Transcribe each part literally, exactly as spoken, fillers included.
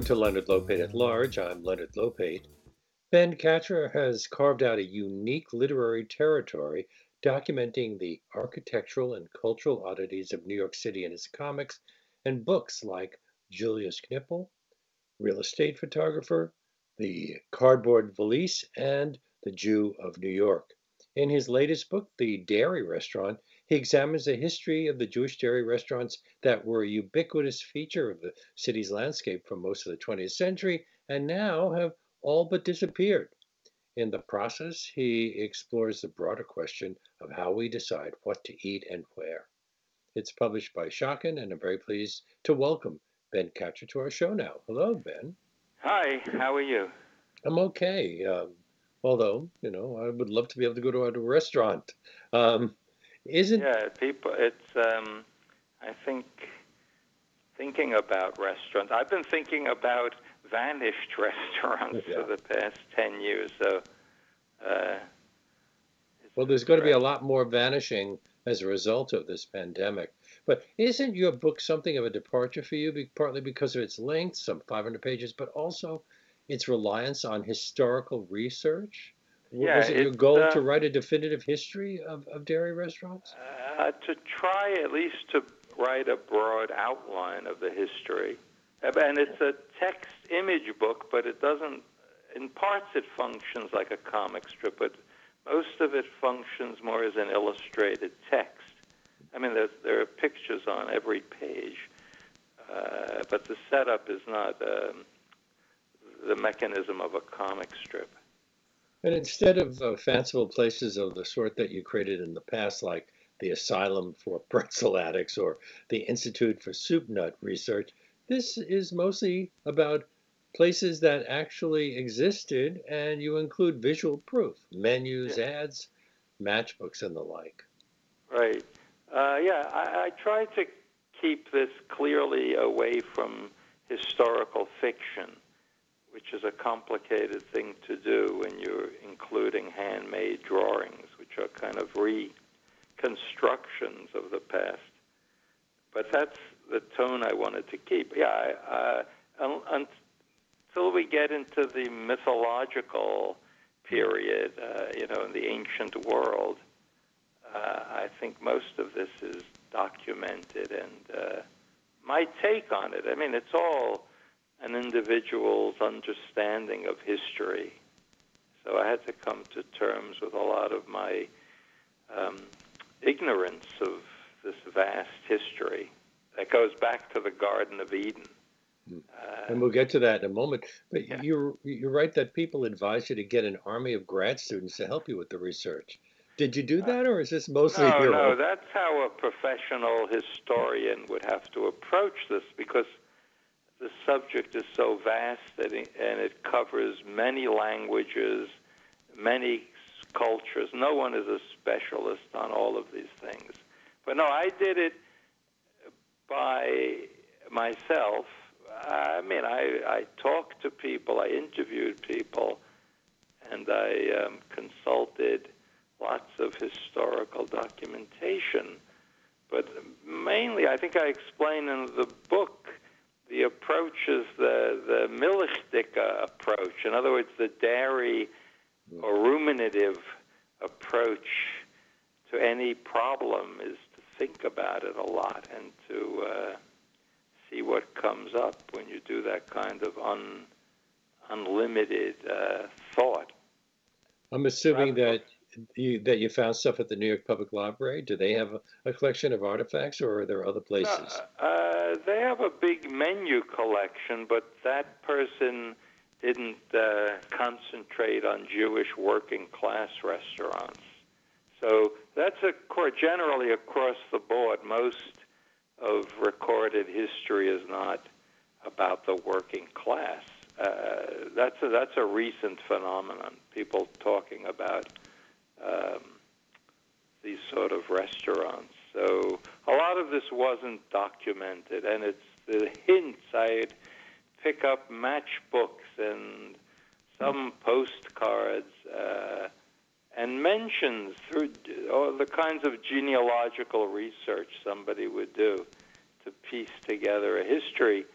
Welcome to Leonard Lopate at Large. I'm Leonard Lopate. Ben Katchor has carved out a unique literary territory documenting the architectural and cultural oddities of New York City in his comics and books like Julius Knipl, Real Estate Photographer, The Cardboard Valise, and The Jew of New York. In his latest book, The Dairy Restaurant, he examines the history of the Jewish dairy restaurants that were a ubiquitous feature of the city's landscape for most of the twentieth century and now have all but disappeared. In the process, he explores the broader question of how we decide what to eat and where. It's published by Schocken, and I'm very pleased to welcome Ben Katchor to our show now. Hello, Ben. Hi, how are you? I'm okay. Um, although, you know, I would love to be able to go to a restaurant. Um, isn't yeah, people? It's um, I think thinking about restaurants. I've been thinking about vanished restaurants yeah. for the past ten years. So, uh, well, there's going to be a lot more vanishing as a result of this pandemic. But isn't your book something of a departure for you, partly because of its length, some five hundred pages, but also its reliance on historical research? Yeah, was it your goal uh, to write a definitive history of, of dairy restaurants? Uh, to try at least to write a broad outline of the history. And it's a text image book, but it doesn't, in parts it functions like a comic strip, but most of it functions more as an illustrated text. I mean, there, there are pictures on every page, uh, but the setup is not um, the mechanism of a comic strip. And instead of uh, fanciful places of the sort that you created in the past, like the Asylum for Pretzel Addicts or the Institute for Soup Nut Research, this is mostly about places that actually existed, and you include visual proof, menus, yeah. ads, matchbooks, and the like. Right. Uh, yeah, I, I try to keep this clearly away from historical fiction, which is a complicated thing to do when you're including handmade drawings, which are kind of reconstructions of the past. But that's the tone I wanted to keep. Yeah, I, uh, until we get into the mythological period, uh, you know, in the ancient world, Uh, I think most of this is documented, and uh, my take on it, I mean, it's all an individual's understanding of history. So I had to come to terms with a lot of my um, ignorance of this vast history that goes back to the Garden of Eden. Uh, and we'll get to that in a moment. But yeah. you're, you're right that people advise you to get an army of grad students to help you with the research. Did you do that, or is this mostly no, your No, no, that's how a professional historian would have to approach this, because the subject is so vast that it, and it covers many languages, many cultures. No one is a specialist on all of these things. But no, I did it by myself. I mean, I, I talked to people, I interviewed people, and I um, consulted lots of historical documentation. But mainly, I think I explain in the book, the approach is the, the Milchdika approach. In other words, the dairy or ruminative approach to any problem is to think about it a lot and to uh, see what comes up when you do that kind of un, unlimited uh, thought. I'm assuming Rather, that... You, that you found stuff at the New York Public Library? Do they have a, a collection of artifacts, or are there other places? Uh, uh, they have a big menu collection, but that person didn't uh, concentrate on Jewish working class restaurants. So that's a core, generally across the board. Most of recorded history is not about the working class. Uh, that's a, that's a recent phenomenon. People talking about Um, these sort of restaurants. So a lot of this wasn't documented, and it's the hints. I'd pick up matchbooks and some postcards uh, and mentions through all the kinds of genealogical research somebody would do to piece together a history.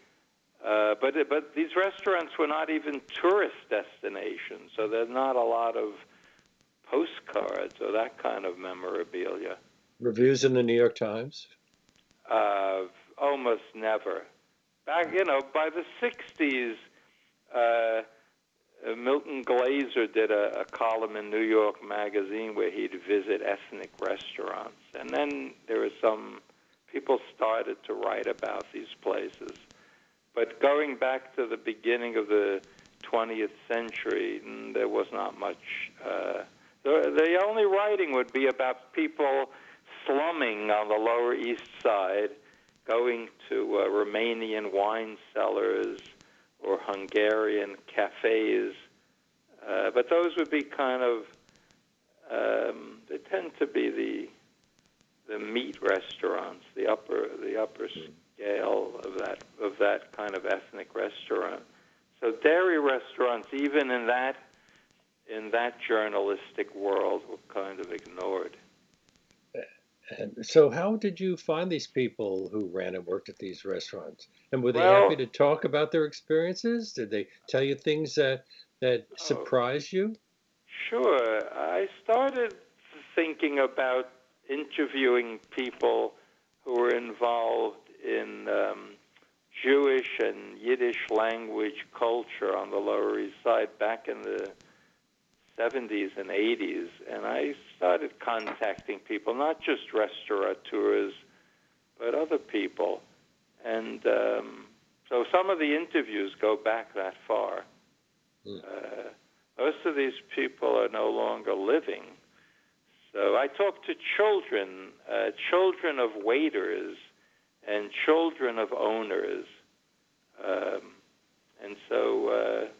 Uh, but but these restaurants were not even tourist destinations, so there's not a lot of postcards or that kind of memorabilia. Reviews in the New York Times? Uh, almost never. Back, you know, by the sixties, uh, Milton Glaser did a, a column in New York Magazine where he'd visit ethnic restaurants. And then there were some people started to write about these places. But going back to the beginning of the twentieth century, there was not much. Uh, the, the only writing would be about people slumming on the Lower East Side, going to uh, Romanian wine cellars or Hungarian cafes. Uh, but those would be kind of, um, they tend to be the the meat restaurants, the upper the upper scale of that of that kind of ethnic restaurant. So dairy restaurants, even in that in that journalistic world, were kind of ignored. And so how did you find these people who ran and worked at these restaurants? And were they well, happy to talk about their experiences? Did they tell you things that, that oh, surprised you? Sure. I started thinking about interviewing people who were involved in um, Jewish and Yiddish language culture on the Lower East Side back in the seventies and eighties, and I started contacting people, not just restaurateurs, but other people. And um, so some of the interviews go back that far. Mm. Uh, most of these people are no longer living. So I talked to children, uh, children of waiters and children of owners. Um, and so... Uh,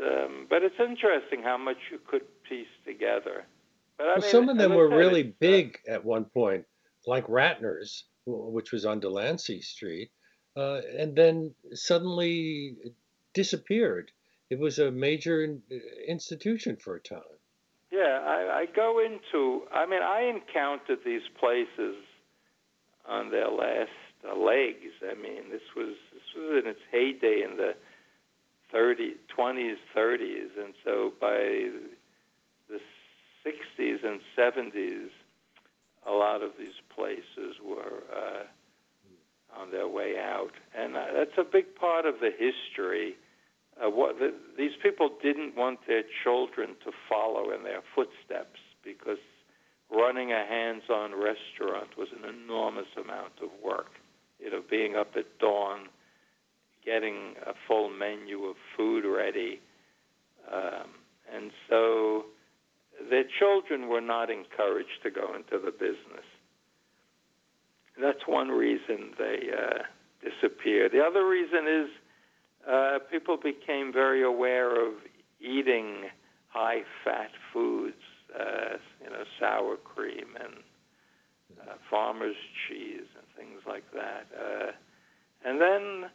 Um, but it's interesting how much you could piece together. But I well, mean, some of them were really it, big uh, at one point, like Ratner's, which was on Delancey Street, uh, and then suddenly disappeared. It was a major institution for a time. Yeah, I, I go into, I mean, I encountered these places on their last uh, legs. I mean, this was this was in its heyday in the thirties, twenties, thirties, and so by the sixties and seventies, a lot of these places were uh, on their way out. And uh, that's a big part of the history. Uh, what the, these people didn't want their children to follow in their footsteps because running a hands-on restaurant was an enormous amount of work. You know, being up at dawn, getting a full menu of food ready. Um, and so their children were not encouraged to go into the business. That's one reason they uh, disappeared. The other reason is uh, people became very aware of eating high-fat foods, uh, you know, sour cream and uh, farmer's cheese and things like that. Uh, and then...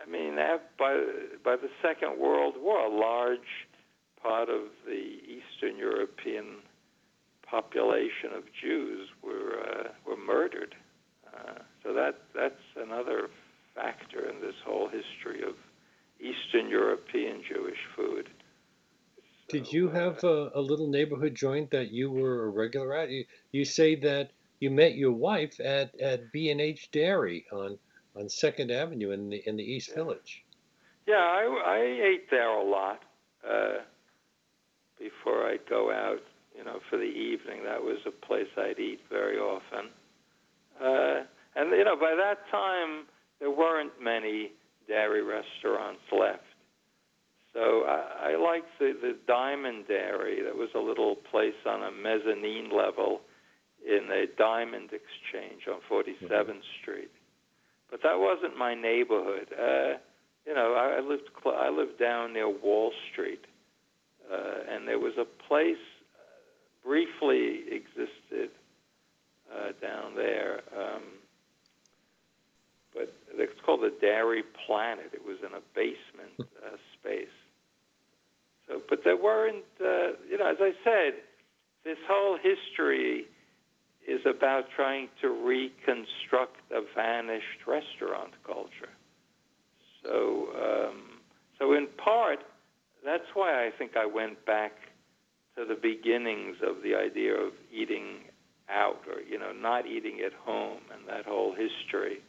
I mean, by, by the Second World War, a large part of the Eastern European population of Jews were uh, were murdered. Uh, so that that's another factor in this whole history of Eastern European Jewish food. So, did you have uh, a, a little neighborhood joint that you were a regular at? You, you say that you met your wife at, at B and H Dairy on... on Second Avenue in the in the East yeah. Village. Yeah, I, I ate there a lot uh, before I'd go out, you know, for the evening. That was a place I'd eat very often. Uh, and, you know, by that time, there weren't many dairy restaurants left. So I, I liked the, the Diamond Dairy. That was a little place on a mezzanine level in a Diamond Exchange on forty-seventh mm-hmm. Street. But that wasn't my neighborhood. Uh, you know, I lived cl- I lived down near Wall Street, uh, and there was a place uh, briefly existed uh, down there, um, but it's called the Dairy Planet. It was in a basement uh, space. So, but there weren't, uh, you know, as I said, this whole history is about trying to reconstruct a vanished restaurant culture. So, um, so in part, that's why I think I went back to the beginnings of the idea of eating out, or, you know, not eating at home, and that whole history.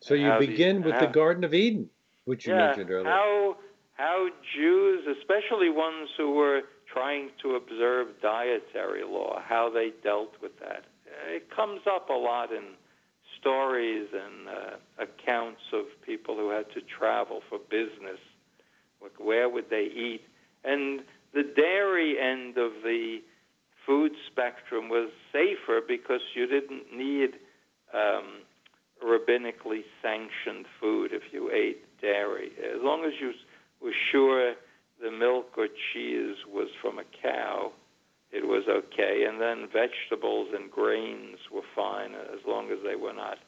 So you begin the, with how, the Garden of Eden, which you yeah, mentioned earlier. How, how Jews, especially ones who were trying to observe dietary law, how they dealt with that. It comes up a lot in stories and uh, accounts of people who had to travel for business. Like, where would they eat? And the dairy end of the food spectrum was safer because you didn't need um, rabbinically sanctioned food if you ate dairy. As long as you were sure the milk or cheese was from a cow, it was okay. And then vegetables and grains were fine as long as they were not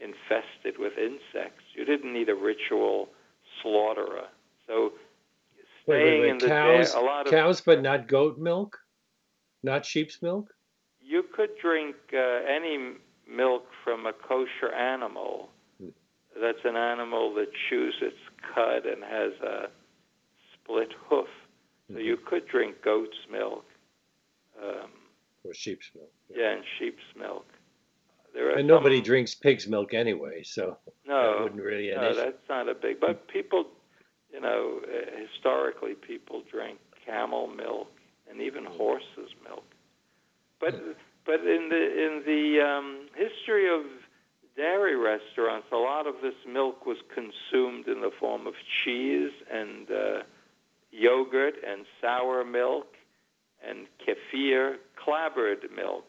infested with insects. You didn't need a ritual slaughterer. So staying wait, wait, wait. in the cows, da- a lot of cows, but not goat milk, not sheep's milk. You could drink uh, any milk from a kosher animal. That's an animal that chews its cud and has a split hoof. So mm-hmm. you could drink goat's milk. Um, or sheep's milk. Yeah, yeah and sheep's milk. There are and nobody some... drinks pig's milk anyway, so no, that wouldn't really an no, issue. That's not a big. But people, you know, uh, historically people drank camel milk and even mm-hmm. horse's milk. But yeah. but in the in the um, history of dairy restaurants, a lot of this milk was consumed in the form of cheese and uh, yogurt and sour milk and kefir, clabbered milk,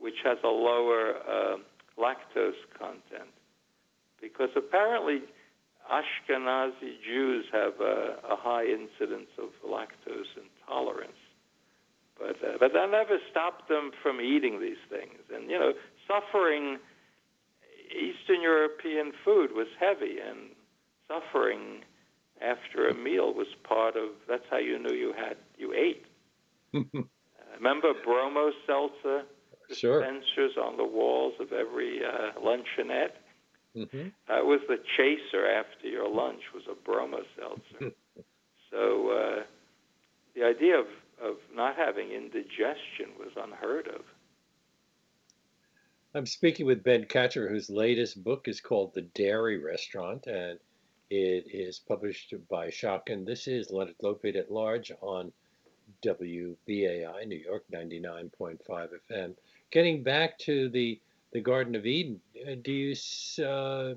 which has a lower uh, lactose content. Because apparently Ashkenazi Jews have a, a high incidence of lactose intolerance. But, uh, but that never stopped them from eating these things. And, you know, suffering... Eastern European food was heavy, and suffering after a meal was part of. That's how you knew you had you ate. uh, remember bromo seltzer dispensers sure. on the walls of every uh, luncheonette? Mm-hmm. That was the chaser after your lunch. Was a bromo seltzer. so uh, the idea of, of not having indigestion was unheard of. I'm speaking with Ben Katchor, whose latest book is called The Dairy Restaurant, and it is published by Schocken. This is Leonard Lopate at Large on W B A I, New York, ninety-nine point five F M. Getting back to the, the Garden of Eden, do you uh,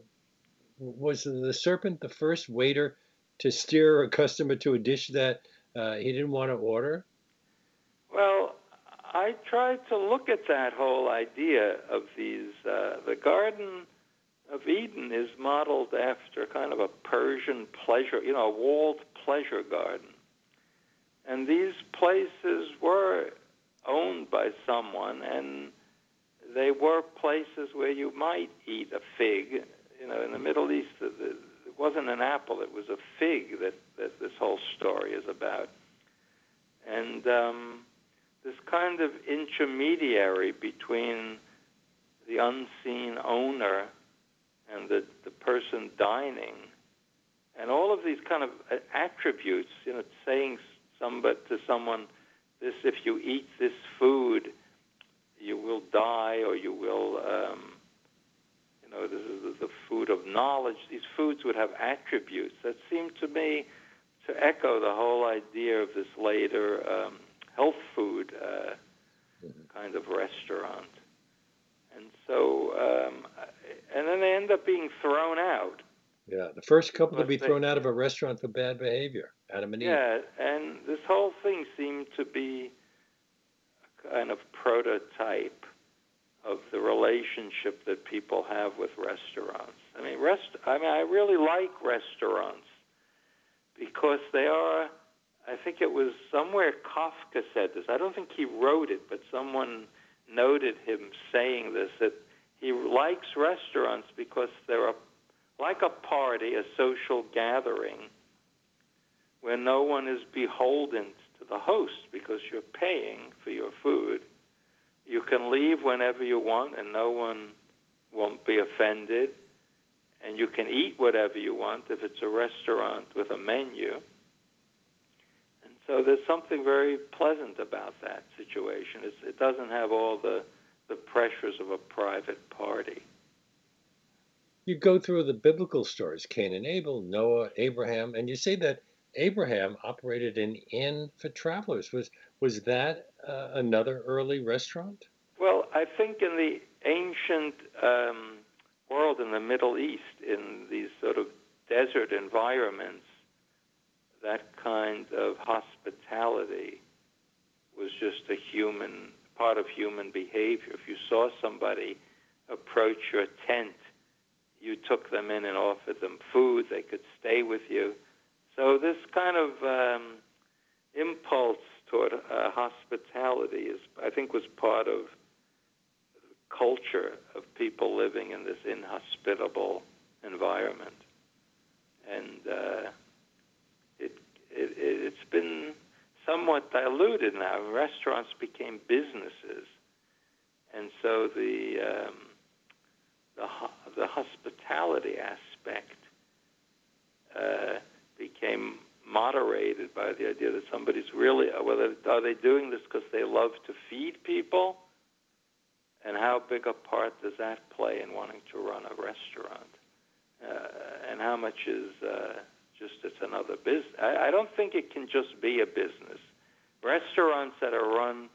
was the serpent the first waiter to steer a customer to a dish that uh, he didn't want to order? Well, I tried to look at that whole idea of these. Uh, the Garden of Eden is modeled after kind of a Persian pleasure, you know, a walled pleasure garden. And these places were owned by someone, and they were places where you might eat a fig. You know, in the Middle East, it wasn't an apple, it was a fig that, that this whole story is about. And... Um, this kind of intermediary between the unseen owner and the, the person dining, and all of these kind of attributes, you know, saying somebody, to someone, this, if you eat this food, you will die, or you will, um, you know, this is the food of knowledge. These foods would have attributes that seemed to me to echo the whole idea of this later um, health food uh, kind of restaurant. And so, um, and then they end up being thrown out. Yeah, the first couple to be they, thrown out of a restaurant for bad behavior, Adam and Eve. Yeah, and this whole thing seemed to be a kind of prototype of the relationship that people have with restaurants. I mean, rest, I mean, I really like restaurants because they are... I think it was somewhere Kafka said this. I don't think he wrote it, but someone noted him saying this, that he likes restaurants because they're a, like a party, a social gathering, where no one is beholden to the host because you're paying for your food. You can leave whenever you want, and no one won't be offended. and you can eat whatever you want if it's a restaurant with a menu. And so there's something very pleasant about that situation. It's, it doesn't have all the, the pressures of a private party. You go through the biblical stories, Cain and Abel, Noah, Abraham, and you say that Abraham operated an inn for travelers. Was was that uh, another early restaurant? Well, I think in the ancient um, world in the Middle East, in these sort of desert environments, that kind of hospitality was just a human, part of human behavior. If you saw somebody approach your tent, you took them in and offered them food. They could stay with you. So this kind of um, impulse toward uh, hospitality is, I think, was part of the culture of people living in this inhospitable environment, and uh, it, it it's been somewhat diluted now. Restaurants became businesses, and so the um, the the hospitality aspect Uh, became moderated by the idea that somebody's really, whether are they doing this because they love to feed people? And how big a part does that play in wanting to run a restaurant? Uh, and how much is uh, just it's another business? I, I don't think it can just be a business. Restaurants that are run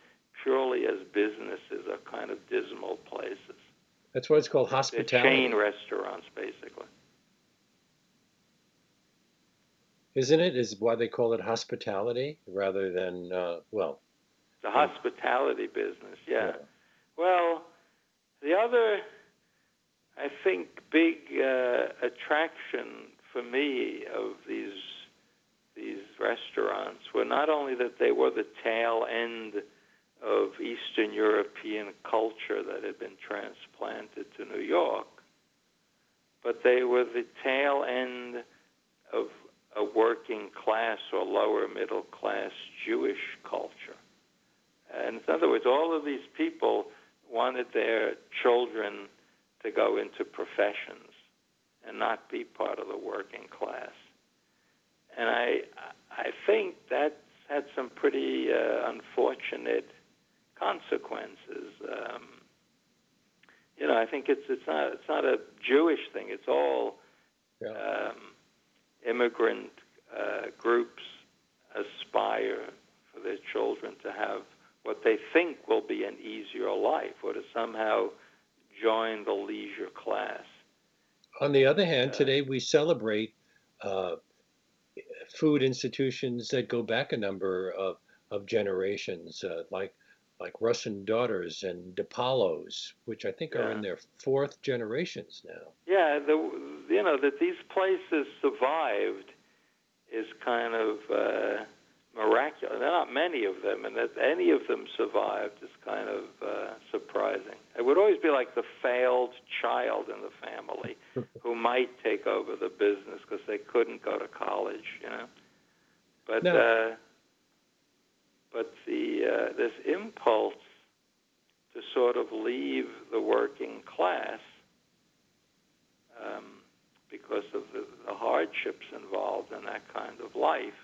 purely as businesses are kind of dismal places. That's why it's called hospitality. They're chain restaurants, basically. Isn't it? Is why they call it hospitality rather than, uh, well. The hospitality business, yeah. yeah. Well, the other, I think, big uh, attraction for me of these these restaurants were not only that they were the tail end of Eastern European culture that had been transplanted to New York, but they were the tail end of a working class or lower middle class Jewish culture. And in other words, all of these people wanted their children to go into professions and not be part of the working class. And I I think that had some pretty uh, unfortunate consequences. Um, you know, I think it's it's not it's not a Jewish thing. It's all yeah. um, immigrant uh, groups aspire for their children to have what they think will be an easier life, or to somehow join the leisure class. On the other hand, uh, today we celebrate uh, food institutions that go back a number of, of generations, uh, like like Russian Daughters and DiPaolo's, which I think are yeah. in their fourth generations now. Yeah, the, you know, that these places survived is kind of uh, miraculous. There are not many of them, and that any of them survived is kind of uh, surprising. It would always be like the failed child in the family who might take over the business because they couldn't go to college, you know. But... No. Uh, But the uh, this impulse to sort of leave the working class um, because of the, the hardships involved in that kind of life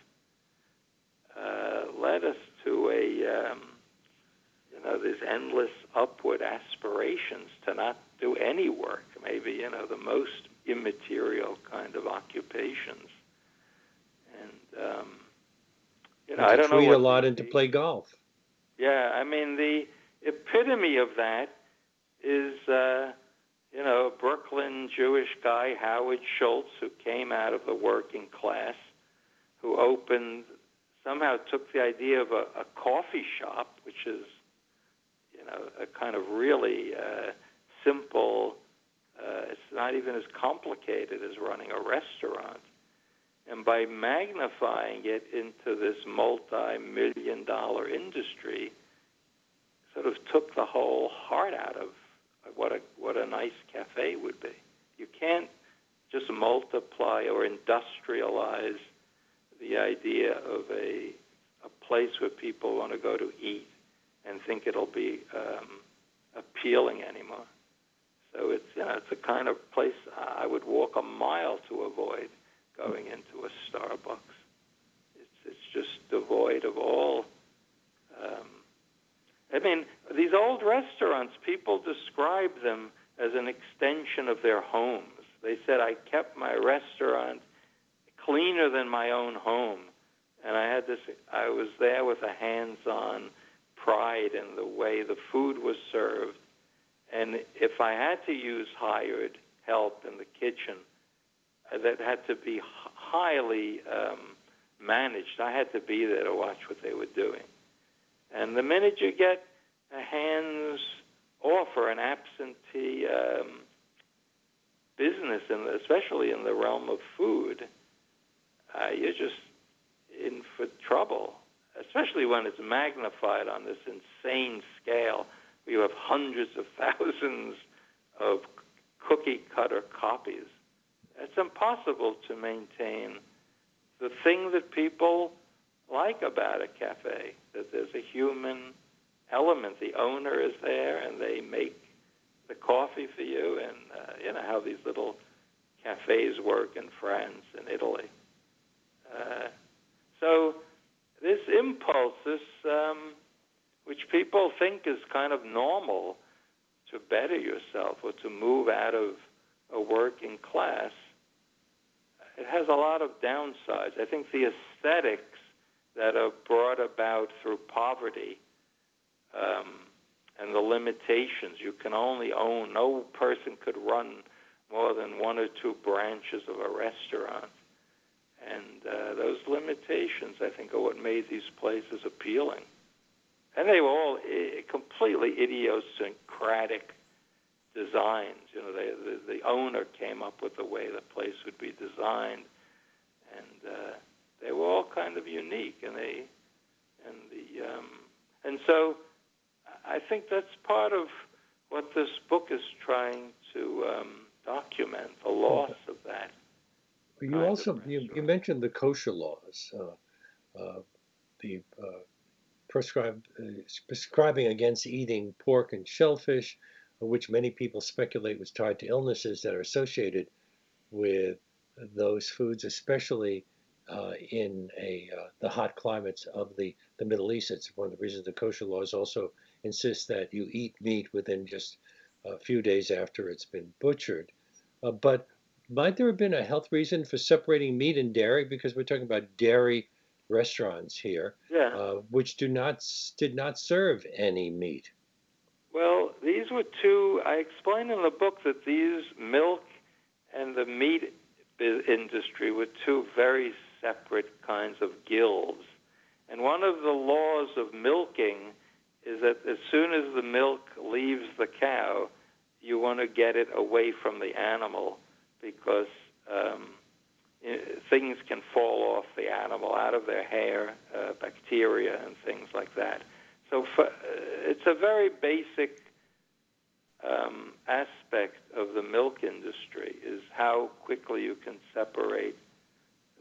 uh, led us to a um, you know these endless upward aspirations to not do any work, maybe you know the most immaterial kind of occupations, and. Um, You know, I don't know what to eat a lot and to play golf. Yeah, I mean, the epitome of that is, uh, you know, a Brooklyn Jewish guy, Howard Schultz, who came out of the working class, who opened, somehow took the idea of a, a coffee shop, which is, you know, a kind of really uh, simple, uh, it's not even as complicated as running a restaurant. And by magnifying it into this multi-million dollar industry, sort of took the whole heart out of what a what a nice cafe would be. You can't just multiply or industrialize the idea of a a place where people want to go to eat and think it'll be um, appealing anymore. So it's, you know, it's the kind of place I would walk a mile to avoid going into a Starbucks. It's it's just devoid of all. Um, I mean, these old restaurants, people describe them as an extension of their homes. They said, I kept my restaurant cleaner than my own home. And I had this, I was there with a hands-on pride in the way the food was served. And if I had to use hired help in the kitchen, that had to be highly um, managed. I had to be there to watch what they were doing. And the minute you get a hands-off or an absentee um, business, in the, especially in the realm of food, uh, you're just in for trouble, especially when it's magnified on this insane scale. You have hundreds of thousands of cookie-cutter copies. It's impossible to maintain the thing that people like about a cafe, that there's a human element. The owner is there, and they make the coffee for you, and uh, you know how these little cafes work in France and Italy. Uh, so this impulse, this... Um, which people think is kind of normal, to better yourself or to move out of a working class, it has a lot of downsides. I think the aesthetics that are brought about through poverty um, and the limitations, you can only own, no person could run more than one or two branches of a restaurant. And uh, those limitations, I think, are what made these places appealing. And they were all completely idiosyncratic designs. You know, they, the, the owner came up with the way the place would be designed, and uh, they were all kind of unique. And they, and the, um, and so, I think that's part of what this book is trying to um, document: the loss of that. You also you, you mentioned the kosher laws, uh, uh, the. Uh, Prescribed, uh, prescribing against eating pork and shellfish, which many people speculate was tied to illnesses that are associated with those foods, especially uh, in a uh, the hot climates of the, the Middle East. It's one of the reasons the kosher laws also insist that you eat meat within just a few days after it's been butchered. Uh, but might there have been a health reason for separating meat and dairy? Because we're talking about dairy restaurants here, yeah. uh, which do not did not serve any meat. Well, these were two. I explained in the book that these milk and the meat industry were two very separate kinds of guilds. And one of the laws of milking is that as soon as the milk leaves the cow, you want to get it away from the animal because. Um, Things can fall off the animal, out of their hair, uh, bacteria, and things like that. So for, uh, it's a very basic um, aspect of the milk industry, is how quickly you can separate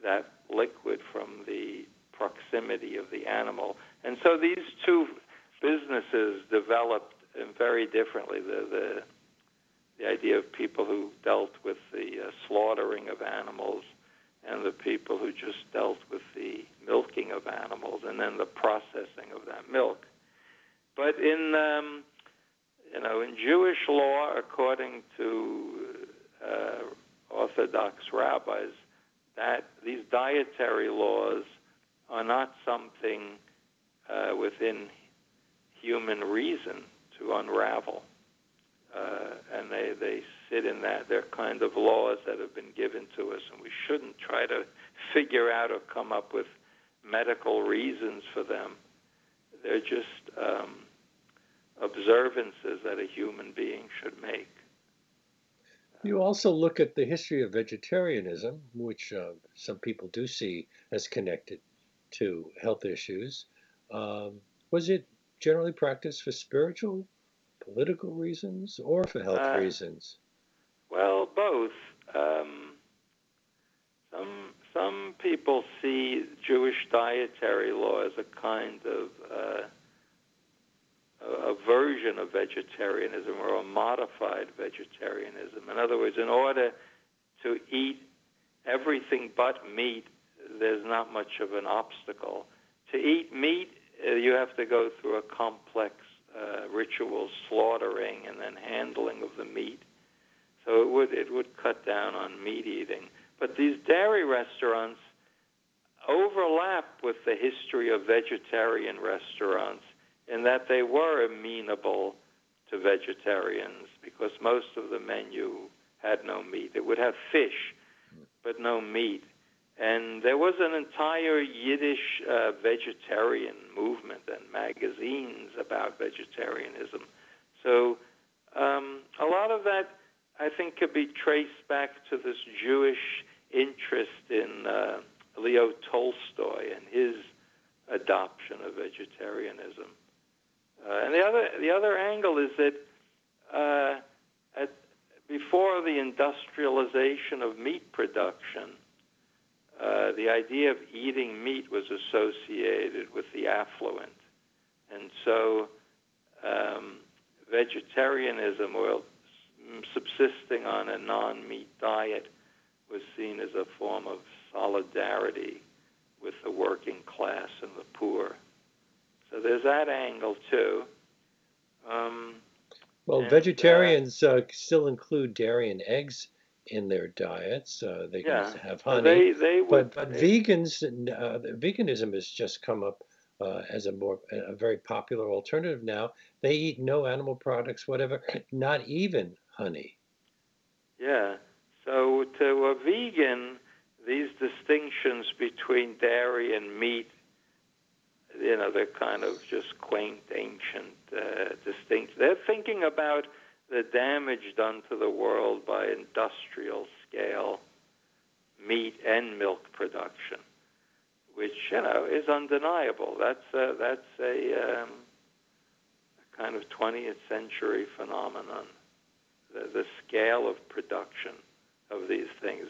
that liquid from the proximity of the animal. And so these two businesses developed very differently. The, the, the idea of people who dealt with the uh, slaughtering of animals, and the people who just dealt with the milking of animals and then the processing of that milk. But in, um, you know, in Jewish law, according to uh, Orthodox rabbis, that these dietary laws are not something uh, within human reason to unravel. Uh, and they, they sit in that. They're kind of laws that have been given to us, and we shouldn't try to figure out or come up with medical reasons for them. They're just um, observances that a human being should make. You also look at the history of vegetarianism, which uh, some people do see as connected to health issues. Um, was it generally practiced for spiritual political reasons or for health uh, reasons? Well, both. Um, some some people see Jewish dietary law as a kind of uh, a version of vegetarianism or a modified vegetarianism. In other words, in order to eat everything but meat, there's not much of an obstacle. To eat meat, uh, you have to go through a complex uh, ritual slaughtering and then handling of the meat. So it would it would cut down on meat eating. But these dairy restaurants overlap with the history of vegetarian restaurants in that they were amenable to vegetarians because most of the menu had no meat. It would have fish, but no meat. And there was an entire Yiddish uh, vegetarian movement and magazines about vegetarianism. So um, a lot of that, I think, could be traced back to this Jewish interest in uh, Leo Tolstoy and his adoption of vegetarianism. Uh, and the other the other angle is that uh, at, before the industrialization of meat production, Uh, the idea of eating meat was associated with the affluent. And so um, vegetarianism or subsisting on a non-meat diet was seen as a form of solidarity with the working class and the poor. So there's that angle, too. Um, well, and, vegetarians uh, uh, still include dairy and eggs in their diets. Uh, they can yeah. have honey. They, they would, but but they, vegans, uh, veganism has just come up uh, as a more a very popular alternative now. They eat no animal products, whatever, not even honey. Yeah. So to a vegan, these distinctions between dairy and meat, you know, they're kind of just quaint, ancient uh, distinctions. They're thinking about the damage done to the world by industrial scale meat and milk production, which, you know, is undeniable. That's a, that's a, um, a kind of twentieth century phenomenon, the, the scale of production of these things.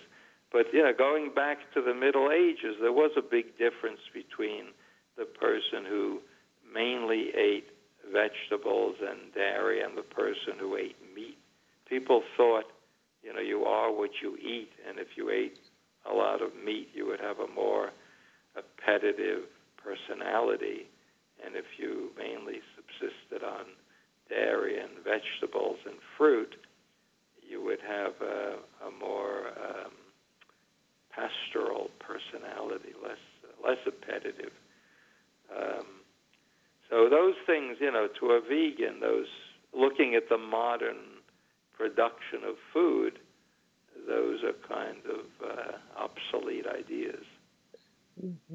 But, you know, going back to the Middle Ages, there was a big difference between the person who mainly ate vegetables and dairy and the person who ate meat. People thought, you know, you are what you eat, and if you ate a lot of meat, you would have a more appetitive personality, and if you mainly subsisted on dairy and vegetables and fruit, you would have a, a more um, pastoral personality, less less appetitive. Um, So those things, you know, to a vegan, those looking at the modern production of food, those are kind of uh, obsolete ideas.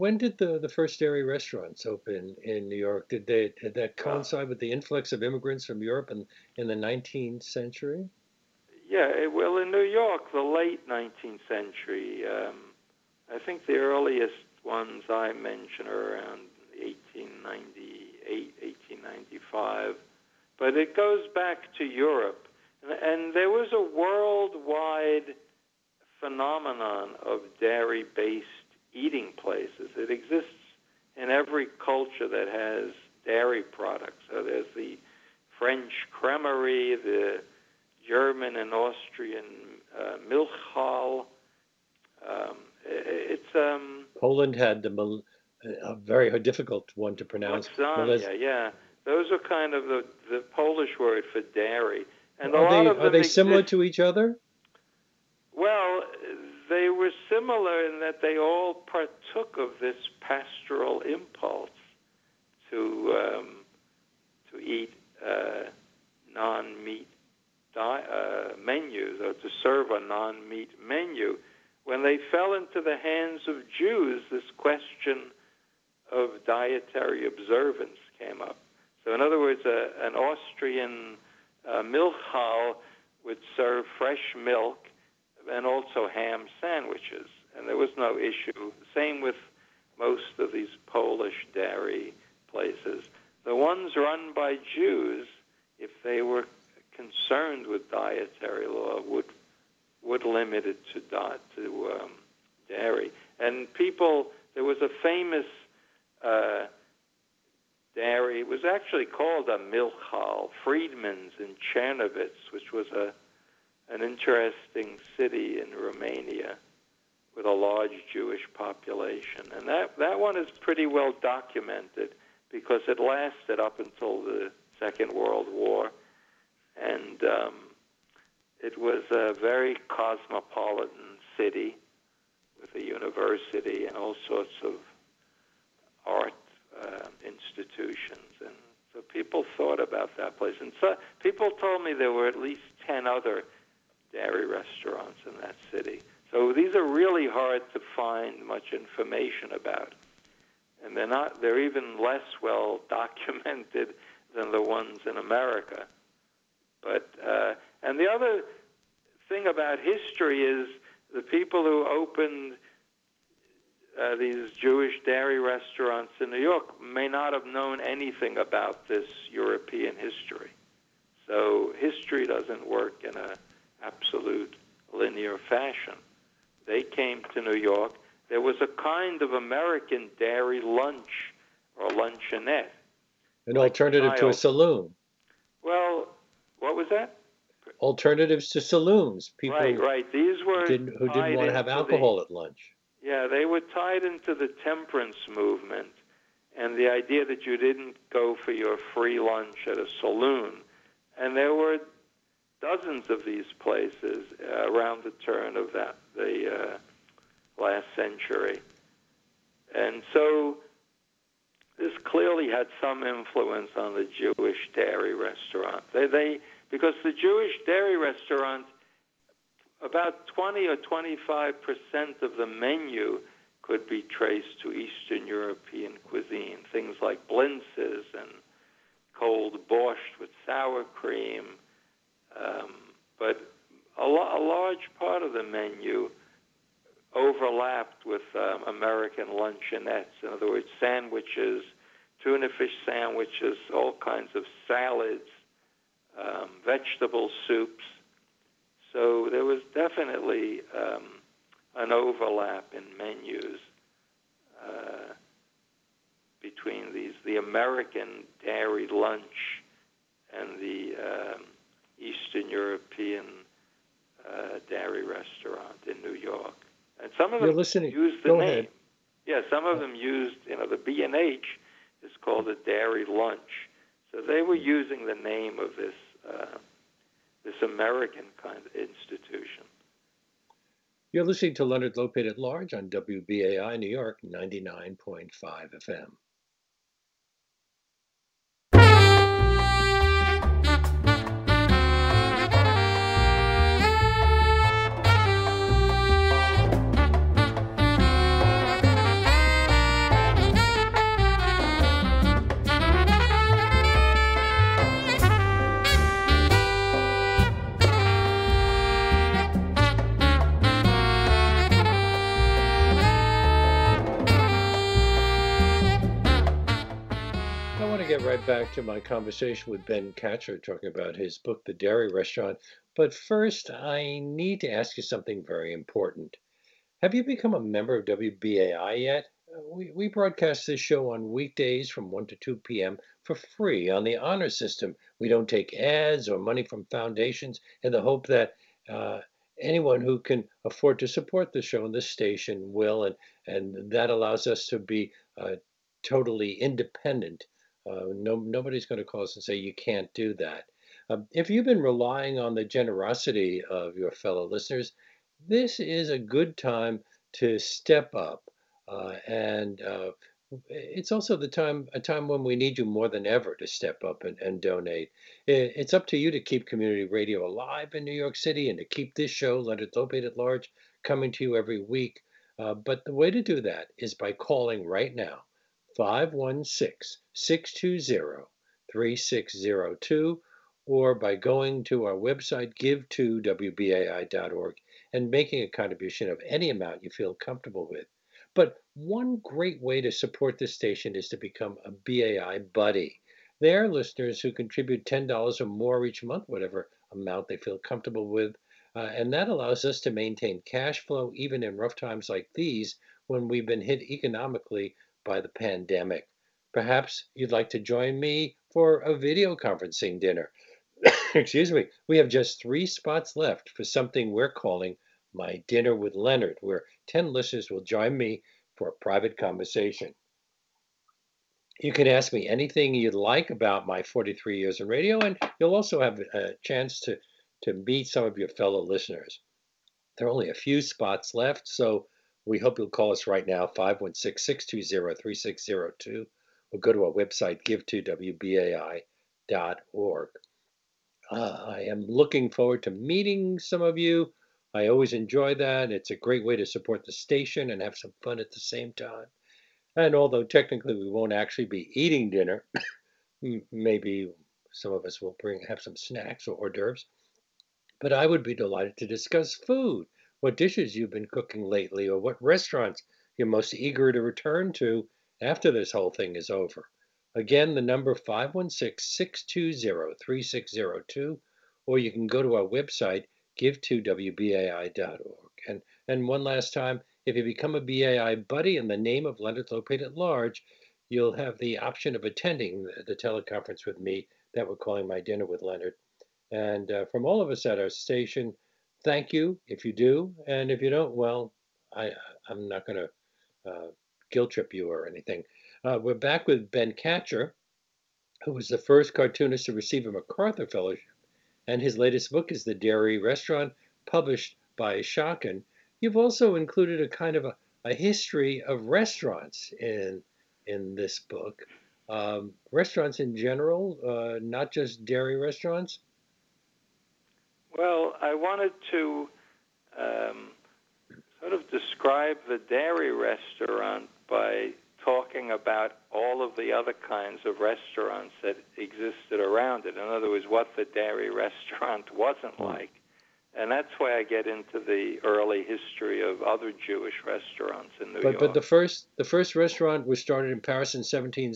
When did the, the first dairy restaurants open in New York? Did they did that coincide with the influx of immigrants from Europe in, in the nineteenth century? Yeah, it, well, in New York, the late nineteenth century. Um, I think the earliest ones I mention are around eighteen ninety-eight, eighteen ninety-five, but it goes back to Europe. And, and there was a worldwide phenomenon of dairy-based eating places. It exists in every culture that has dairy products. So there's the French cremerie, the German and Austrian uh, Milchhall. Um, it, it's um, Poland had the Mil- a very difficult one to pronounce. Lasagna, yeah. Those are kind of the, the Polish word for dairy. And are a lot they, of them are they exist. Similar to each other? Well, they were similar in that they all partook of this pastoral impulse to um, to eat uh, non-meat di- uh, menus or to serve a non-meat menu. When they fell into the hands of Jews, this question of dietary observance came up. So in other words, a, an Austrian uh, Milchhall would serve fresh milk and also ham sandwiches, and there was no issue. Same with most of these Polish dairy places. The ones run by Jews, if they were concerned with dietary law, would would limit it to, to um, dairy. And people, there was a famous Uh, dairy, it was actually called a milk hall, Friedman's in Chernovitz, which was a an interesting city in Romania with a large Jewish population. And that, that one is pretty well documented because it lasted up until the Second World War. And um, it was a very cosmopolitan city with a university and all sorts of art uh, institutions. And so people thought about that place. And so people told me there were at least ten other dairy restaurants in that city. So these are really hard to find much information about. And they're not, they're even less well documented than the ones in America. But uh, and the other thing about history is the people who opened uh, these Jewish dairy restaurants in New York may not have known anything about this European history. So history doesn't work in an absolute linear fashion. They came to New York. There was a kind of American dairy lunch or luncheonette. An like alternative style to a saloon. Well, what was that? Alternatives to saloons. People right, right. These were didn't, who didn't want to have alcohol the, at lunch. Yeah, they were tied into the temperance movement and the idea that you didn't go for your free lunch at a saloon. And there were dozens of these places uh, around the turn of that the uh, last century. And so this clearly had some influence on the Jewish dairy restaurant. They, they because the Jewish dairy restaurant, about twenty or twenty-five percent of the menu could be traced to Eastern European cuisine, things like blintzes and cold borscht with sour cream. Um, but a, lo- a large part of the menu overlapped with um, American luncheonettes. In other words, sandwiches, tuna fish sandwiches, all kinds of salads, um, vegetable soups. So there was definitely um, an overlap in menus uh, between these, the American dairy lunch and the um, Eastern European uh, dairy restaurant in New York. And some of them used the Go name. Ahead. Yeah, some of them used, you know, the B and H is called the Dairy Lunch. So they were using the name of this uh, this American kind of institution. You're listening to Leonard Lopate at Large on W B A I New York, ninety-nine point five F M. Get right back to my conversation with Ben Katchor talking about his book, The Dairy Restaurant. But first, I need to ask you something very important. Have you become a member of W B A I yet? We, we broadcast this show on weekdays from one to two p.m. for free on the honor system. We don't take ads or money from foundations in the hope that uh, anyone who can afford to support the show and the station will, and, and that allows us to be uh, totally independent. Uh, no, nobody's going to call us and say, you can't do that. Um, if you've been relying on the generosity of your fellow listeners, this is a good time to step up. Uh, and uh, it's also the time, a time when we need you more than ever to step up and, and donate. It, it's up to you to keep community radio alive in New York City and to keep this show, Leonard Lopate at Large, coming to you every week. Uh, but the way to do that is by calling right now, five one six, six two zero, three six zero two, or by going to our website, give to W B A I dot org, and making a contribution of any amount you feel comfortable with. But one great way to support this station is to become a B A I buddy. There are listeners who contribute ten dollars or more each month, whatever amount they feel comfortable with, uh, and that allows us to maintain cash flow even in rough times like these when we've been hit economically by the pandemic. Perhaps you'd like to join me for a video conferencing dinner. Excuse me. We have just three spots left for something we're calling My Dinner with Leonard, where ten listeners will join me for a private conversation. You can ask me anything you'd like about my forty-three years in radio, and you'll also have a chance to, to meet some of your fellow listeners. There are only a few spots left, so we hope you'll call us right now, five one six, six two zero, three six zero two, or go to our website, give to W B A I dot org. Uh, I am looking forward to meeting some of you. I always enjoy that. It's a great way to support the station and have some fun at the same time. And although technically we won't actually be eating dinner, maybe some of us will bring have some snacks or hors d'oeuvres, but I would be delighted to discuss food, what dishes you've been cooking lately, or what restaurants you're most eager to return to after this whole thing is over. Again, the number five one six, six two zero, three six zero two, or you can go to our website, give to W B A I dot org. And, and one last time, if you become a B A I buddy in the name of Leonard Lopate at large, you'll have the option of attending the, the teleconference with me that we're calling My Dinner with Leonard. And uh, from all of us at our station, thank you if you do. And if you don't, well, I, I'm not going to uh, guilt trip you or anything. Uh, we're back with Ben Katchor, who was the first cartoonist to receive a MacArthur Fellowship. And his latest book is The Dairy Restaurant, published by Schocken. You've also included a kind of a, a history of restaurants in in this book. Um, restaurants in general, uh, not just dairy restaurants? Well, I wanted to um, sort of describe the dairy restaurant by talking about all of the other kinds of restaurants that existed around it. In other words, what the dairy restaurant wasn't like. And that's why I get into the early history of other Jewish restaurants in New but, York. But the first the first restaurant was started in Paris in seventeen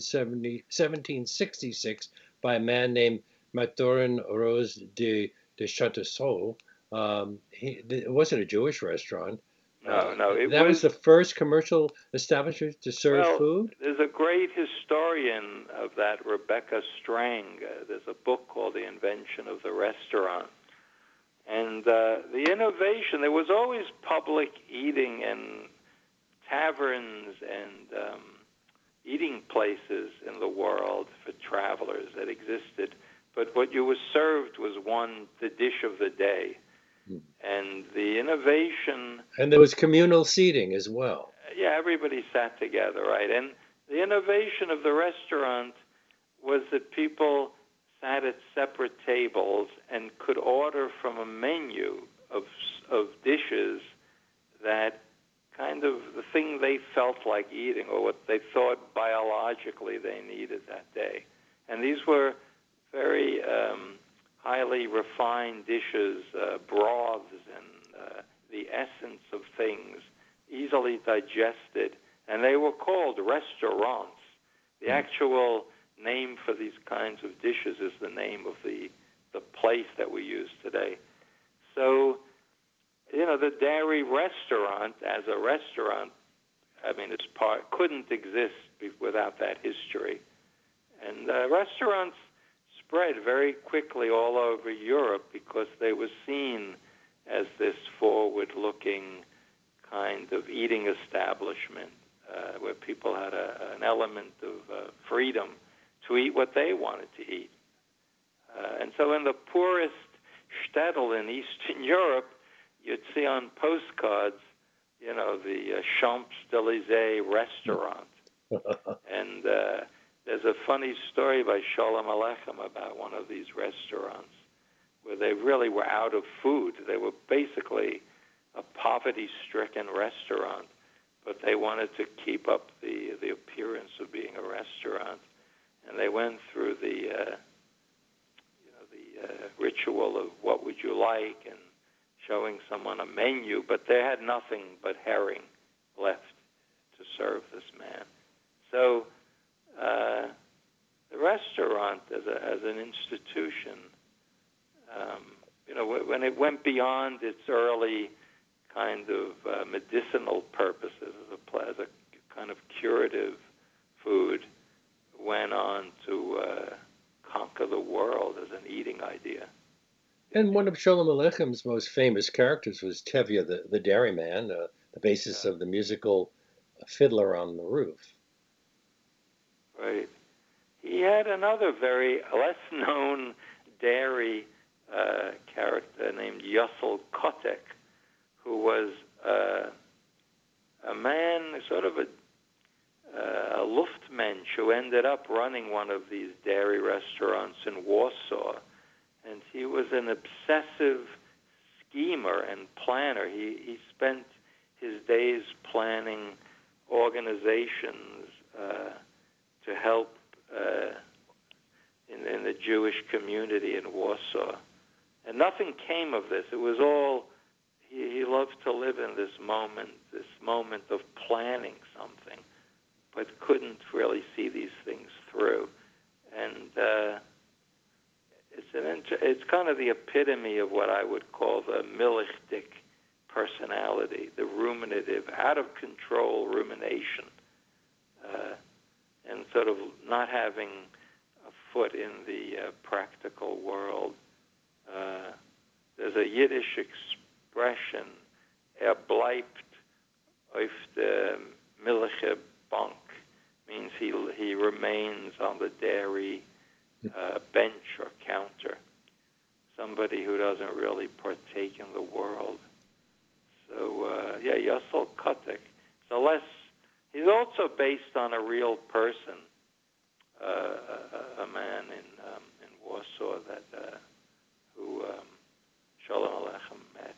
sixty-six by a man named Mathurin Rose de, de Chateauseau. Um, he, it wasn't a Jewish restaurant. No, uh, no. It that was, was the first commercial establishment to serve well, food? There's a great historian of that, Rebecca Strang. Uh, there's a book called The Invention of the Restaurant. And uh, the innovation, there was always public eating and taverns and um, eating places in the world for travelers that existed. But what you were served was one, the dish of the day. Mm. And the innovation... And there was communal seating as well. Yeah, everybody sat together, right? And the innovation of the restaurant was that people sat at separate tables and could order from a menu of of dishes that kind of the thing they felt like eating or what they thought biologically they needed that day. And these were very um, highly refined dishes, uh, broths and uh, the essence of things, easily digested. And they were called restaurants. The actual name for these kinds of dishes is the name of the the place that we use today. So, you know, the dairy restaurant as a restaurant, I mean, it's part couldn't exist without that history. And uh, restaurants spread very quickly all over Europe because they were seen as this forward-looking kind of eating establishment uh, where people had a, an element of uh, freedom to eat what they wanted to eat. Uh, and so in the poorest shtetl in Eastern Europe, you'd see on postcards, you know, the uh, Champs-Élysées restaurant. And uh, there's a funny story by Sholem Aleichem about one of these restaurants where they really were out of food. They were basically a poverty-stricken restaurant, but they wanted to keep up the, the appearance of being a restaurant. And they went through the, uh, you know, the uh, ritual of what would you like and showing someone a menu, but they had nothing but herring left to serve this man. So uh, the restaurant as, a, as an institution, um, you know, when it went beyond its early kind of uh, medicinal purposes as a, as a kind of curative food, And one of Sholem Aleichem's most famous characters was Tevye, the, the dairyman, uh, the basis yeah. of the musical Fiddler on the Roof. Right. He had another very less-known dairy uh, character named Yosel Kotik, who was uh, a man, sort of a, uh, a Luftmensch, who ended up running one of these dairy restaurants in Warsaw. And he was an obsessive schemer and planner. He, he spent his days planning organizations uh, to help uh, in, in the Jewish community in Warsaw. And nothing came of this. It was all, he, he loved to live in this moment, this moment of planning something, but couldn't really see these things through. And... Uh, It's an inter- it's kind of the epitome of what I would call the Milichtic personality, the ruminative, out-of-control rumination, uh, and sort of not having a foot in the uh, practical world. Uh, there's a Yiddish expression, er bleibt auf der Milche Bank, means he he remains on the dairy Uh, bench or counter, somebody who doesn't really partake in the world. So, uh, yeah, Yosel Kotik. So less, he's also based on a real person, uh, a, a man in um, in Warsaw that uh, who um, Sholem Aleichem met.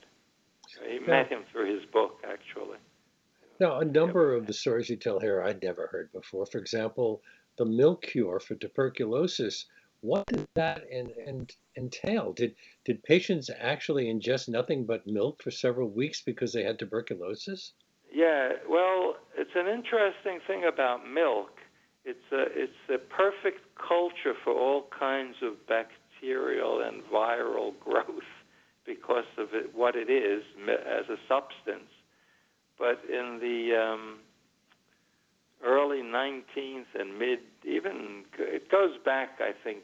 So he yeah. met him through his book, actually. Now, a number of the stories you tell here I'd never heard before. For example, the milk cure for tuberculosis. What did that in, in, entail? Did did patients actually ingest nothing but milk for several weeks because they had tuberculosis? Yeah, well, it's an interesting thing about milk. It's a, it's a perfect culture for all kinds of bacterial and viral growth because of it, what it is as a substance. But in the... Um, early nineteenth and mid, even, it goes back, I think,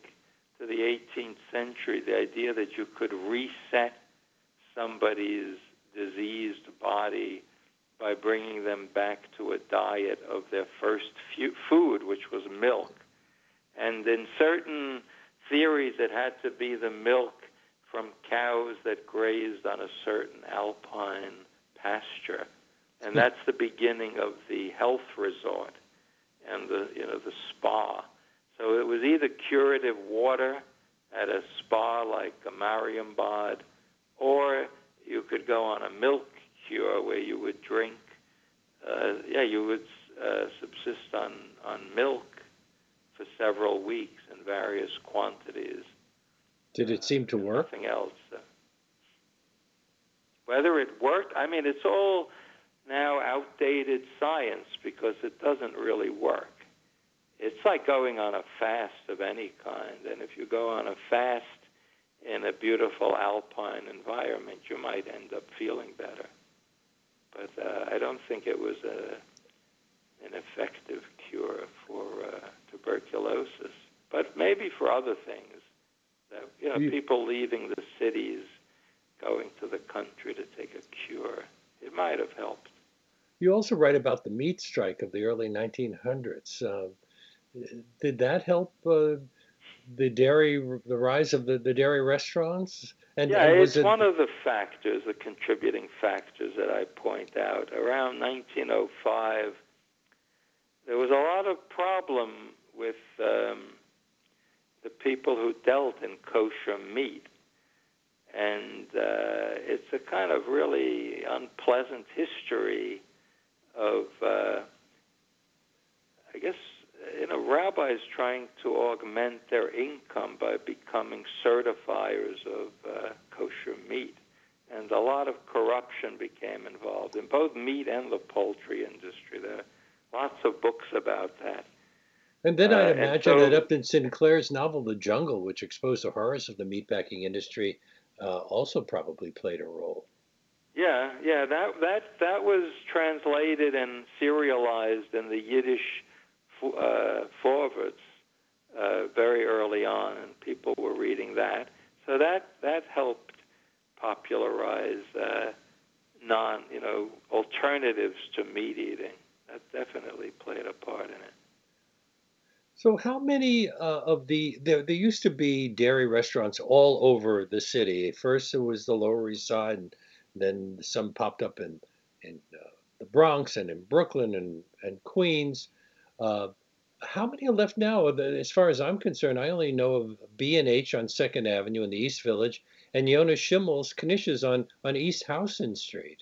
to the eighteenth century, the idea that you could reset somebody's diseased body by bringing them back to a diet of their first food, which was milk. And in certain theories, it had to be the milk from cows that grazed on a certain alpine pasture. And that's the beginning of the health resort and the, you know, the spa. So it was either curative water at a spa like a Marienbad, or you could go on a milk cure where you would drink, uh, yeah, you would uh, subsist on, on milk for several weeks in various quantities. Did it seem to uh, work? Nothing else. Whether it worked, I mean, it's all... now outdated science because it doesn't really work. It's like going on a fast of any kind, and if you go on a fast in a beautiful alpine environment, you might end up feeling better. But uh, I don't think it was a, an effective cure for uh, tuberculosis, but maybe for other things. That, you know, people leaving the cities, going to the country to take a cure. It might have helped. You also write about the meat strike of the early nineteen hundreds. Uh, did that help uh, the dairy, the rise of the, the dairy restaurants? And, yeah, and was it's it... one of the factors, the contributing factors that I point out. Around nineteen oh five, there was a lot of problem with um, the people who dealt in kosher meat. And uh, it's a kind of really unpleasant history of, uh, I guess, you know, rabbis trying to augment their income by becoming certifiers of uh, kosher meat. And a lot of corruption became involved in both meat and the poultry industry. There are lots of books about that. And then uh, I imagine so, that Upton Sinclair's novel, The Jungle, which exposed the horrors of the meatpacking industry, Uh, also probably played a role. Yeah, yeah, that that that was translated and serialized in the Yiddish uh, Forward uh, very early on, and people were reading that. So that that helped popularize uh, non, you know, alternatives to meat eating. That definitely played a part in it. So how many uh, of the, there, there used to be dairy restaurants all over the city. First it was the Lower East Side, and then some popped up in, in uh, the Bronx and in Brooklyn and, and Queens. Uh, how many are left now? As far as I'm concerned, I only know of B and H on Second Avenue in the East Village and Yona Schimmel's Knishes on, on East Houston Street.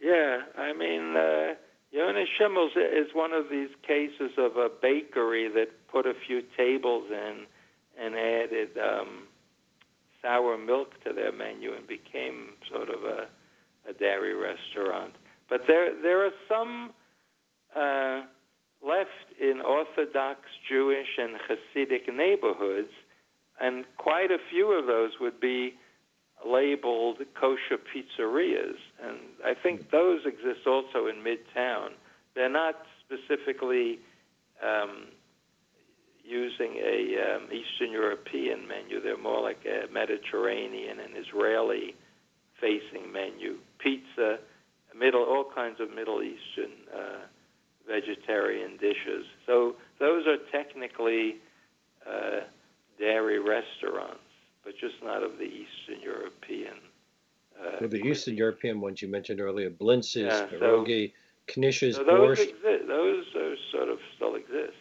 Yeah, I mean... Uh... Yona Schimmel's is one of these cases of a bakery that put a few tables in and added um, sour milk to their menu and became sort of a, a dairy restaurant. But there there are some uh, left in Orthodox Jewish and Hasidic neighborhoods, and quite a few of those would be labeled kosher pizzerias, and I think those exist also in Midtown. They're not specifically um, using a um, Eastern European menu. They're more like a Mediterranean and Israeli-facing menu. Pizza, middle, all kinds of Middle Eastern uh, vegetarian dishes. So those are technically uh, dairy restaurants, but just not of the Eastern European. Uh, well, the Eastern European ones you mentioned earlier, blintzes, yeah, so, pierogi, knishes, so those borscht. Exi- those are sort of still exist.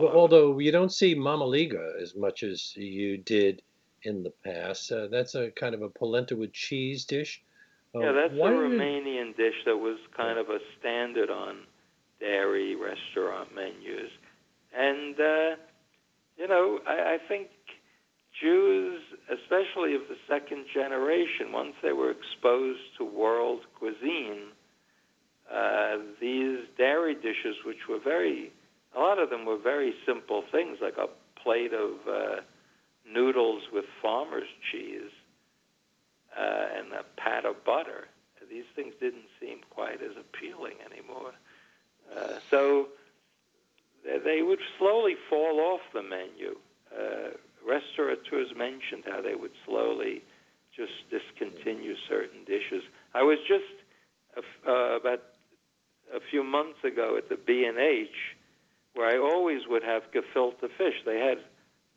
Well, although you don't see mamaliga as much as you did in the past. Uh, that's a kind of a polenta with cheese dish. Uh, yeah, that's a Romanian you... dish that was kind of a standard on dairy restaurant menus. And, uh, you know, I, I think Jews, especially of the second generation, once they were exposed to world cuisine, uh, these dairy dishes, which were very, a lot of them were very simple things, like a plate of uh, noodles with farmer's cheese uh, and a pat of butter. These things didn't seem quite as appealing anymore. Uh, so they would slowly fall off the menu. Uh, Restaurateurs mentioned how they would slowly just discontinue certain dishes. I was just uh, about a few months ago at the B and H, where I always would have gefilte fish. They had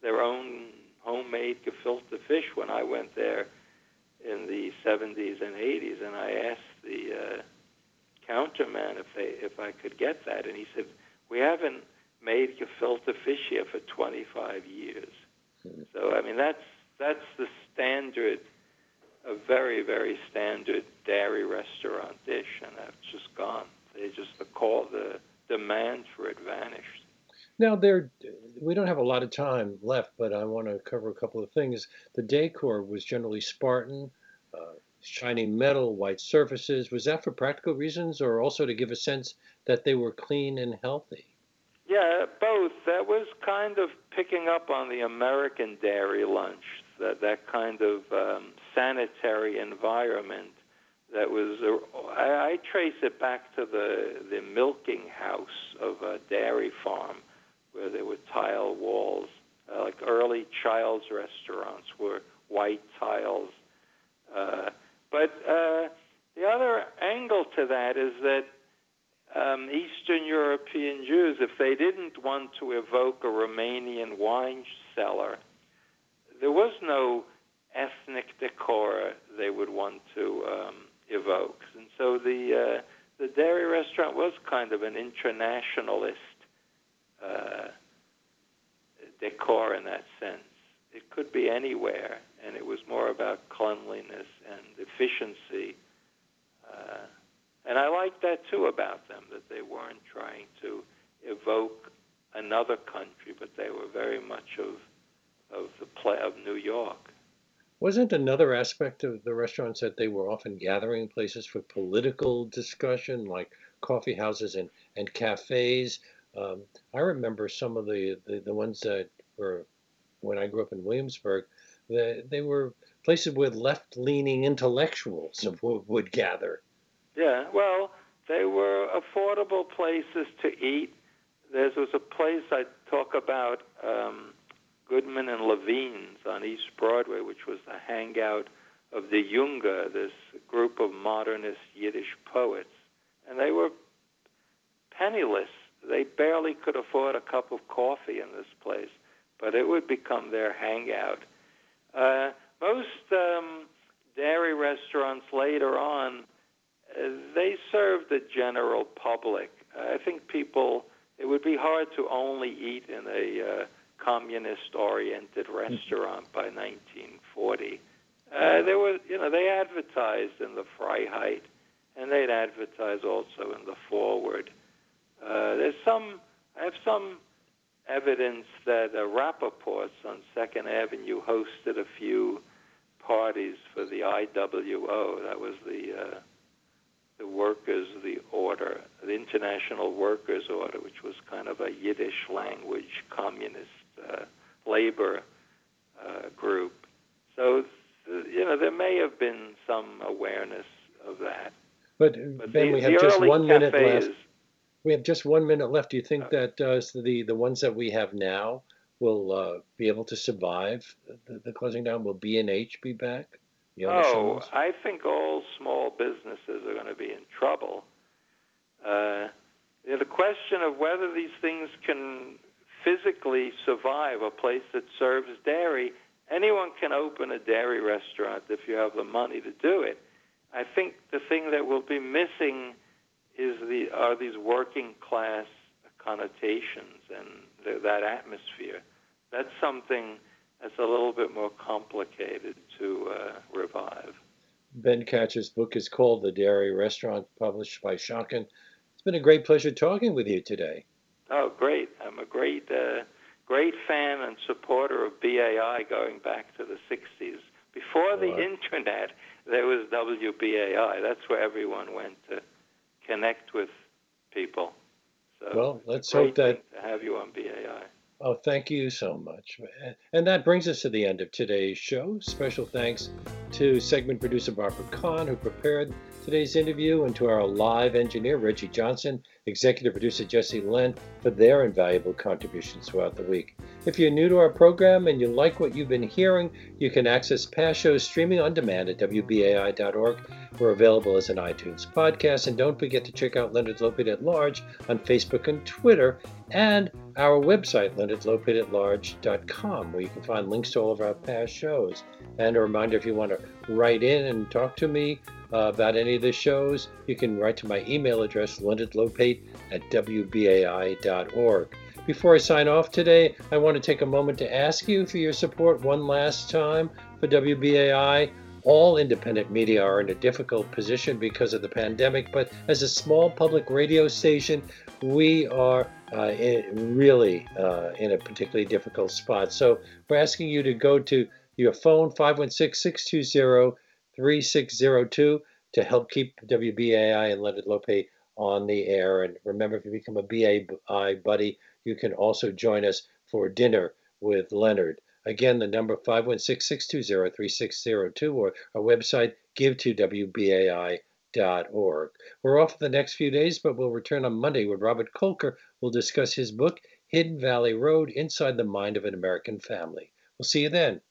their own homemade gefilte fish when I went there in the seventies and eighties, and I asked the uh, counterman if they, if I could get that, and he said, "We haven't made gefilte fish here for twenty-five years." So, I mean, that's that's the standard, a very, very standard dairy restaurant dish, and that's just gone. They just, the call, the demand for it vanished. Now, there, we don't have a lot of time left, but I want to cover a couple of things. The decor was generally Spartan, uh, shiny metal, white surfaces. Was that for practical reasons or also to give a sense that they were clean and healthy? Yeah, both. That was kind of picking up on the American dairy lunch, that that kind of um, sanitary environment that was, uh, I, I trace it back to the, the milking house of a dairy farm where there were tile walls, uh, like early Child's restaurants were white tiles. Uh, but uh, the other angle to that is that Um, Eastern European Jews, if they didn't want to evoke a Romanian wine cellar, there was no ethnic decor they would want to um, evoke. And so the uh, the dairy restaurant was kind of an internationalist uh, decor in that sense. It could be anywhere, and it was more about cleanliness and efficiency. Uh, And I like that, too, about them, that they weren't trying to evoke another country, but they were very much of of the play of New York. Wasn't another aspect of the restaurants that they were often gathering places for political discussion, like coffee houses and, and cafes? Um, I remember some of the, the, the ones that were, when I grew up in Williamsburg, the, they were places where left-leaning intellectuals would, would gather. Yeah, well, they were affordable places to eat. There was a place I talk about, um, Goodman and Levine's on East Broadway, which was the hangout of the Junga, this group of modernist Yiddish poets. And they were penniless. They barely could afford a cup of coffee in this place, but it would become their hangout. Uh, most um, dairy restaurants later on, uh, they served the general public. I think people, it would be hard to only eat in a uh, communist-oriented restaurant by nineteen forty. Uh, there was, you know, they advertised in the Freiheit, and they'd advertise also in the Forward. Uh, there's some, I have some evidence that uh, Rappaports on Second Avenue hosted a few parties for the I W O. That was the uh, the workers, the order, the International Workers Order, which was kind of a Yiddish language communist uh, labor uh, group. So, you know, there may have been some awareness of that. But, but Ben, the, we have just one minute left. We have just one minute left. Do you think okay. that uh, the, the ones that we have now will uh, be able to survive the, the closing down? Will B and H be back? Yona Schimmel's? I think all small businesses are going to be in trouble. Uh, you know, the question of whether these things can physically survive, a place that serves dairy, anyone can open a dairy restaurant if you have the money to do it. I think the thing that will be missing is the are these working class connotations and the, that atmosphere. That's something that's a little bit more complicated to uh, revive. Ben Katchor's book is called The Dairy Restaurant, published by Schocken. It's been a great pleasure talking with you today. Oh, great. I'm a great uh, great fan and supporter of B A I going back to the sixties. Before the right. internet, there was W B A I. That's where everyone went to connect with people. So well, let's hope that to have you on B A I. Oh, thank you so much. And that brings us to the end of today's show. Special thanks to segment producer Barbara Kahn, who prepared today's interview, and to our live engineer, Reggie Johnson, executive producer Jesse Lynn, for their invaluable contributions throughout the week. If you're new to our program and you like what you've been hearing, you can access past shows streaming on demand at W B A I dot org. We're available as an iTunes podcast. And don't forget to check out Leonard Lopate at Large on Facebook and Twitter, and our website, leonard lopate at large dot com, where you can find links to all of our past shows. And a reminder, if you want to write in and talk to me, Uh, about any of the shows, you can write to my email address, leonard lopate at W B A I dot org. Before I sign off today, I want to take a moment to ask you for your support one last time for W B A I. All independent media are in a difficult position because of the pandemic, but as a small public radio station, we are uh, in, really uh, in a particularly difficult spot. So we're asking you to go to your phone, five one six, six two zero, three six zero two, to help keep W B A I and Leonard Lopate on the air. And remember, if you become a B A I buddy, you can also join us for dinner with Leonard. Again, the number five one six, six two zero, three six zero two, or our website, give to W B A I dot org. We're off for the next few days, but we'll return on Monday when Robert Kolker will discuss his book, Hidden Valley Road: Inside the Mind of an American Family. We'll see you then.